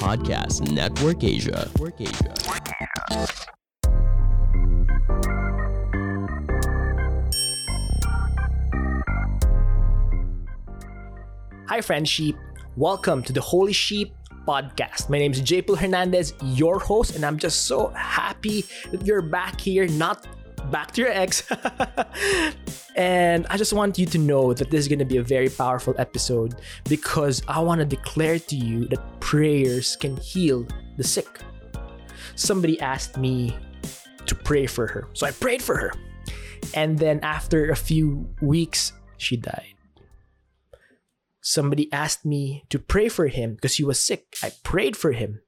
Podcast Network Asia. Hi, friendship. Welcome to the Holy Sheep Podcast. My name is Jepul Hernandez, your host, and I'm just so happy that you're back here, not back to your ex. And I just want you to know that this is going to be a very powerful episode because I want to declare to you that prayers can heal the sick. Somebody asked me to pray for her, so I prayed for her. And then after a few weeks, she died. Somebody asked me to pray for him because he was sick. I prayed for him.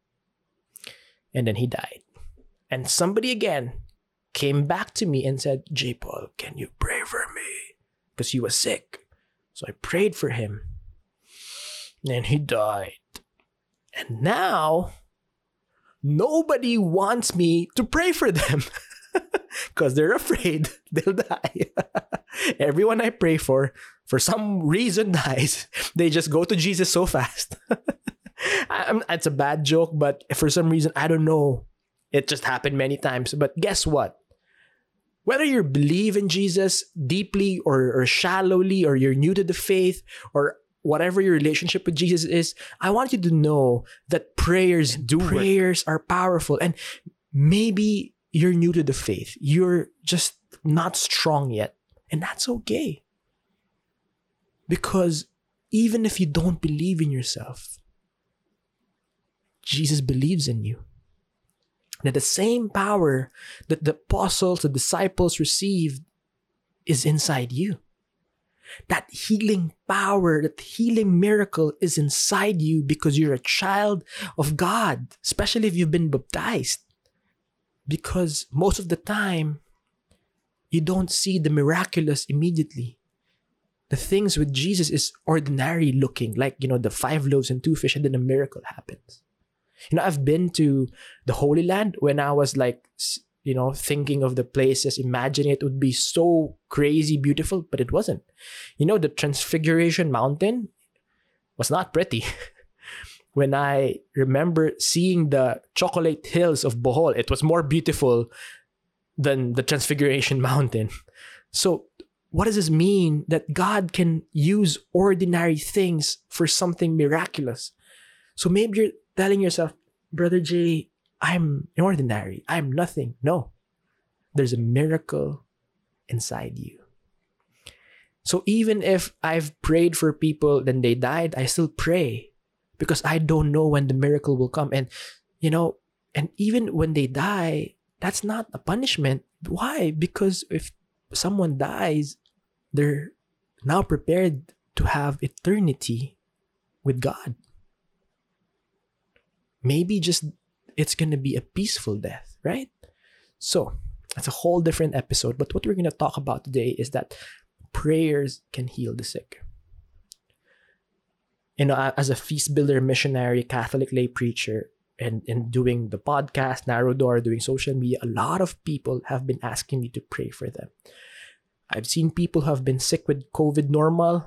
And then he died. And somebody again came back to me and said, J. Paul, can you pray for me? Because he was sick. So I prayed for him. And he died. And now, nobody wants me to pray for them. Because they're afraid they'll die. Everyone I pray for some reason dies. They just go to Jesus so fast. It's a bad joke, but for some reason, I don't know. It just happened many times. But guess what? Whether you believe in Jesus deeply or shallowly, or you're new to the faith, or whatever your relationship with Jesus is, I want you to know that prayers are powerful. And maybe you're new to the faith. You're just not strong yet. And that's okay. Because even if you don't believe in yourself, Jesus believes in you. That the same power that the apostles, the disciples received is inside you. That healing power, that healing miracle is inside you because you're a child of God, especially if you've been baptized. Because most of the time, you don't see the miraculous immediately. The things with Jesus is ordinary looking, like, the 5 loaves and 2 fish, and then a miracle happens. I've been to the Holy Land when I was thinking of the places, imagining it would be so crazy beautiful, but it wasn't. The Transfiguration Mountain was not pretty. When I remember seeing the chocolate hills of Bohol, it was more beautiful than the Transfiguration Mountain. So what does this mean? That God can use ordinary things for something miraculous. So maybe you're telling yourself, Brother J, I'm ordinary. I'm nothing. No. There's a miracle inside you. So even if I've prayed for people, then they died, I still pray because I don't know when the miracle will come. And, and even when they die, that's not a punishment. Why? Because if someone dies, they're now prepared to have eternity with God. Maybe just it's going to be a peaceful death, right? So that's a whole different episode. But what we're going to talk about today is that prayers can heal the sick. As a feast builder, missionary, Catholic lay preacher, and doing the podcast, Narrow Door, doing social media, a lot of people have been asking me to pray for them. I've seen people who have been sick with COVID normal,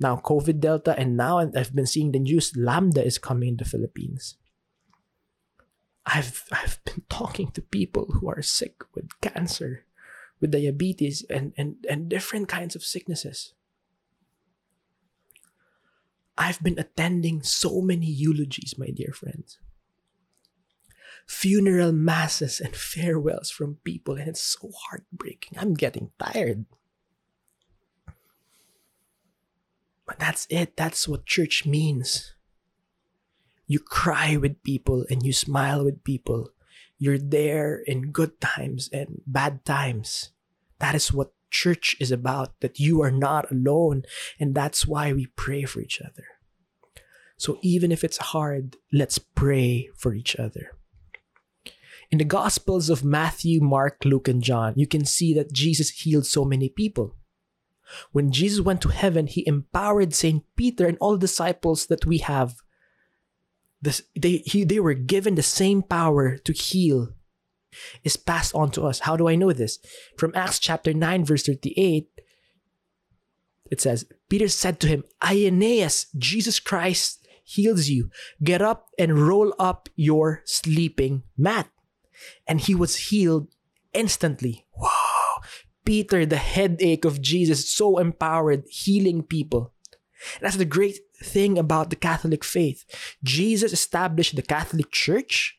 now COVID Delta, and now I've been seeing the news, Lambda is coming in the Philippines. I've been talking to people who are sick with cancer, with diabetes, and different kinds of sicknesses. I've been attending so many eulogies, my dear friends. Funeral masses and farewells from people, and it's so heartbreaking. I'm getting tired. But that's it. That's what church means. You cry with people and you smile with people. You're there in good times and bad times. That is what church is about, that you are not alone. And that's why we pray for each other. So even if it's hard, let's pray for each other. In the Gospels of Matthew, Mark, Luke, and John, you can see that Jesus healed so many people. When Jesus went to heaven, he empowered Saint Peter and all disciples that we have. They were given the same power to heal is passed on to us. How do I know this? From Acts chapter 9, verse 38, it says, Peter said to him, Aeneas, Jesus Christ heals you. Get up and roll up your sleeping mat. And he was healed instantly. Wow. Peter, the headache of Jesus, so empowered, healing people. And that's the great thing about the Catholic faith. Jesus established the Catholic Church.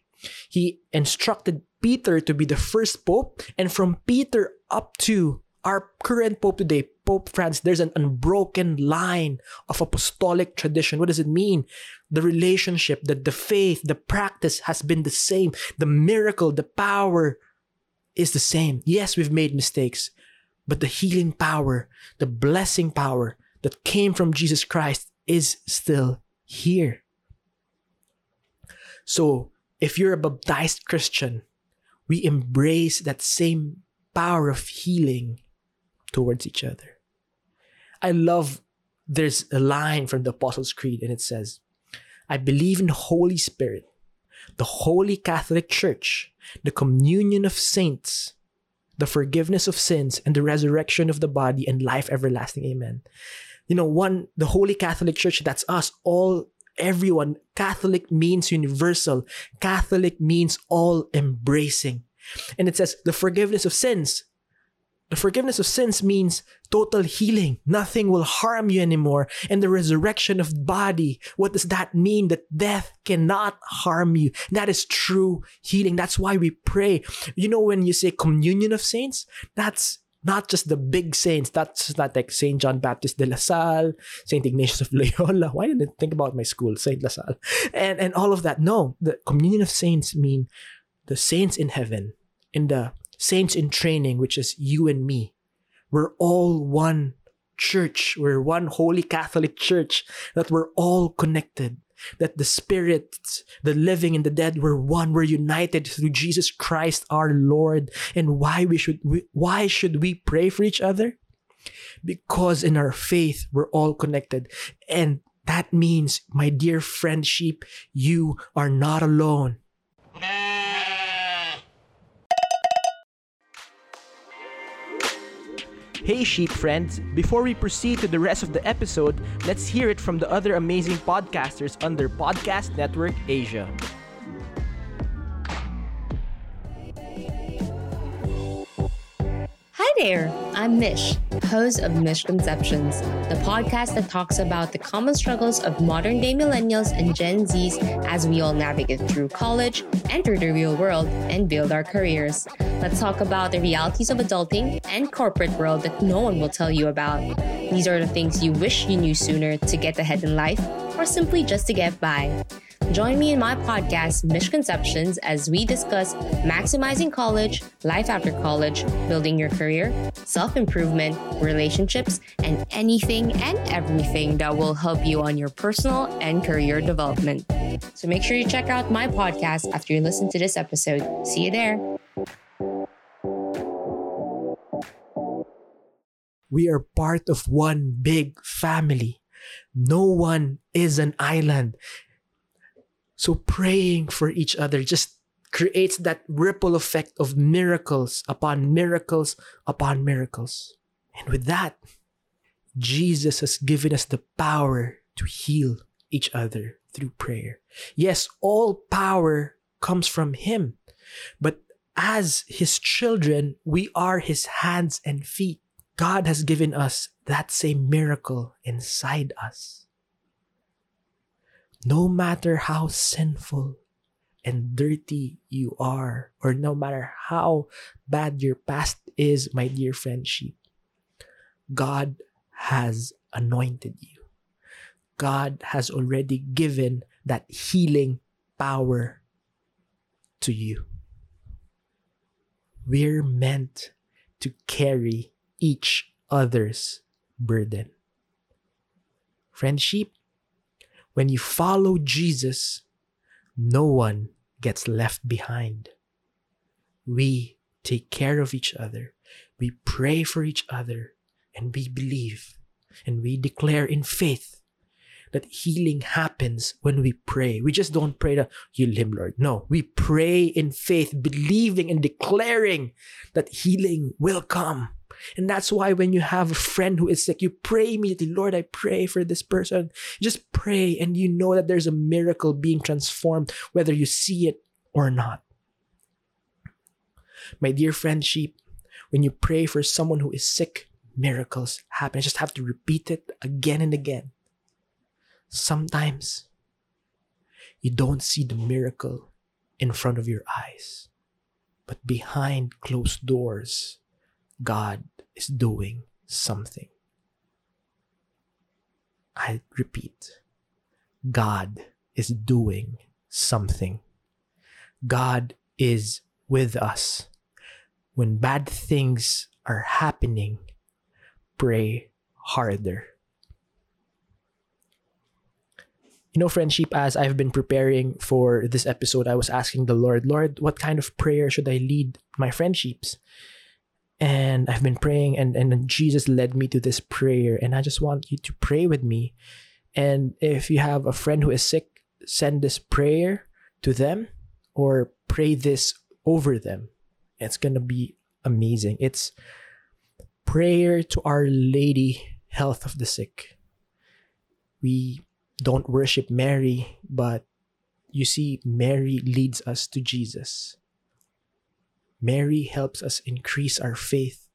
He instructed Peter to be the first pope. And from Peter up to our current pope today, Pope Francis, there's an unbroken line of apostolic tradition. What does it mean? The relationship, the faith, the practice has been the same. The miracle, the power is the same. Yes, we've made mistakes, but the healing power, the blessing power that came from Jesus Christ is still here. So, if you're a baptized Christian, we embrace that same power of healing towards each other. I love, there's a line from the Apostles' Creed, and it says, I believe in the Holy Spirit, the Holy Catholic Church, the communion of saints, the forgiveness of sins, and the resurrection of the body and life everlasting. Amen. You know, one, the Holy Catholic Church, that's us, all, everyone. Catholic means universal. Catholic means all embracing. And it says the forgiveness of sins. The forgiveness of sins means total healing. Nothing will harm you anymore. And the resurrection of body. What does that mean? That death cannot harm you. That is true healing. That's why we pray. You know, when you say communion of saints, that's not just the big saints. That's not like St. John Baptist de La Salle, St. Ignatius of Loyola. Why didn't I think about my school, St. La Salle? And all of that. No, the communion of saints mean the saints in heaven, in the saints in training, which is you and me. We're all one church. We're one holy Catholic church, that we're all connected, that the spirits, the living and the dead, we're one. We're united through Jesus Christ our Lord. And why should we pray for each other? Because in our faith, we're all connected. And that means, my dear friend sheep, you are not alone. Hey sheep friends, before we proceed to the rest of the episode, let's hear it from the other amazing podcasters under Podcast Network Asia. Hi there, I'm Mish, host of Mish Conceptions, the podcast that talks about the common struggles of modern-day millennials and Gen Zs as we all navigate through college, enter the real world, and build our careers. Let's talk about the realities of adulting and corporate world that no one will tell you about. These are the things you wish you knew sooner to get ahead in life, or simply just to get by. Join me in my podcast, Misconceptions, as we discuss maximizing college, life after college, building your career, self-improvement, relationships, and anything and everything that will help you on your personal and career development. So make sure you check out my podcast after you listen to this episode. See you there. We are part of one big family. No one is an island. So praying for each other just creates that ripple effect of miracles upon miracles upon miracles. And with that, Jesus has given us the power to heal each other through prayer. Yes, all power comes from Him, but as His children, we are His hands and feet. God has given us that same miracle inside us. No matter how sinful and dirty you are, or no matter how bad your past is, my dear friend sheep, God has anointed you. God has already given that healing power to you. We're meant to carry each other's burden. Friend sheep, when you follow Jesus, no one gets left behind. We take care of each other. We pray for each other. And we believe. And we declare in faith that healing happens when we pray. We just don't pray to heal him, Lord. No, we pray in faith, believing and declaring that healing will come. And that's why when you have a friend who is sick, you pray immediately, Lord, I pray for this person. Just pray, and you know that there's a miracle being transformed, whether you see it or not. My dear friend, sheep, when you pray for someone who is sick, miracles happen. I just have to repeat it again and again. Sometimes you don't see the miracle in front of your eyes, but behind closed doors, God is doing something. I repeat, God is doing something. God is with us. When bad things are happening, pray harder. You know, friendship, as I've been preparing for this episode, I was asking the Lord, Lord, what kind of prayer should I lead my friendships? And I've been praying, and Jesus led me to this prayer. And I just want you to pray with me. And if you have a friend who is sick, send this prayer to them or pray this over them. It's going to be amazing. It's prayer to Our Lady, health of the sick. We don't worship Mary, but you see, Mary leads us to Jesus. Mary helps us increase our faith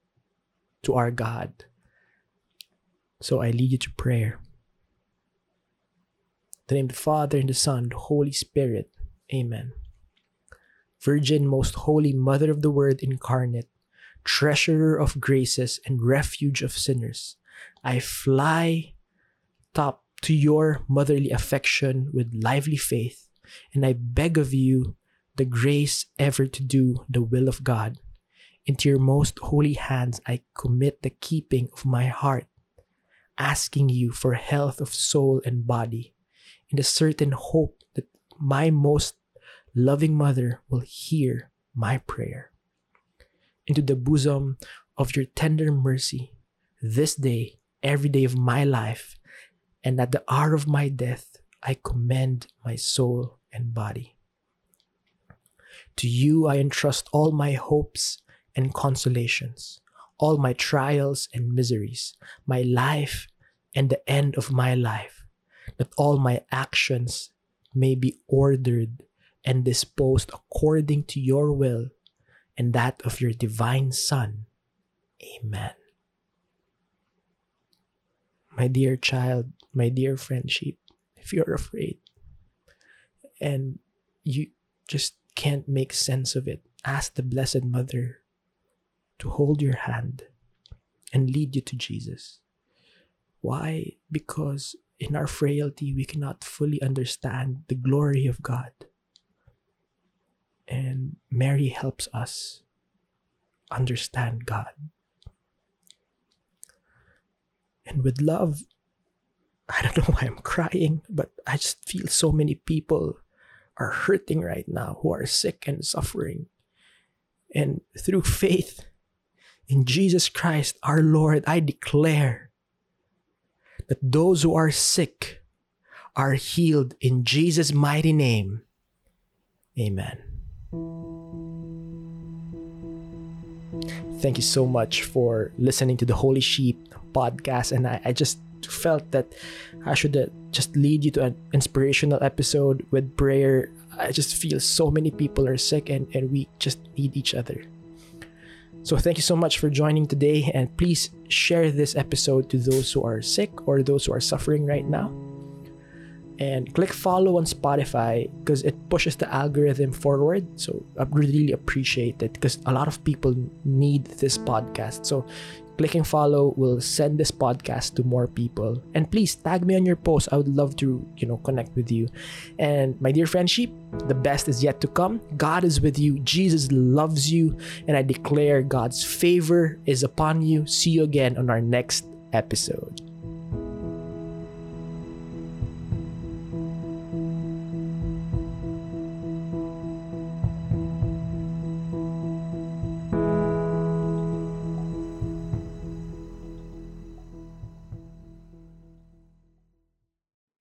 to our God. So I lead you to prayer. In the name of the Father, and the Son, and the Holy Spirit. Amen. Virgin, most holy Mother of the Word incarnate, treasurer of graces and refuge of sinners, I fly top to your motherly affection with lively faith, and I beg of you the grace ever to do the will of God. Into your most holy hands I commit the keeping of my heart, asking you for health of soul and body, in the certain hope that my most loving mother will hear my prayer. Into the bosom of your tender mercy, this day, every day of my life, and at the hour of my death, I commend my soul and body. To you I entrust all my hopes and consolations, all my trials and miseries, my life and the end of my life, that all my actions may be ordered and disposed according to your will and that of your divine Son. Amen. My dear child, my dear friendship, if you're afraid and you just can't make sense of it, ask the Blessed Mother to hold your hand and lead you to Jesus. Why? Because in our frailty, we cannot fully understand the glory of God. And Mary helps us understand God. And with love, I don't know why I'm crying, but I just feel so many people are hurting right now, who are sick and suffering. And through faith in Jesus Christ, our Lord, I declare that those who are sick are healed in Jesus' mighty name. Amen. Thank you so much for listening to the Holy Sheep podcast. And I just felt that I should just lead you to an inspirational episode with prayer. I just feel so many people are sick, and we just need each other. So thank you so much for joining today, and please share this episode to those who are sick or those who are suffering right now. And click follow on Spotify because it pushes the algorithm forward. So I really appreciate it because a lot of people need this podcast. So clicking follow will send this podcast to more people. And please tag me on your post. I would love to, connect with you. And my dear friendship, the best is yet to come. God is with you. Jesus loves you. And I declare God's favor is upon you. See you again on our next episode.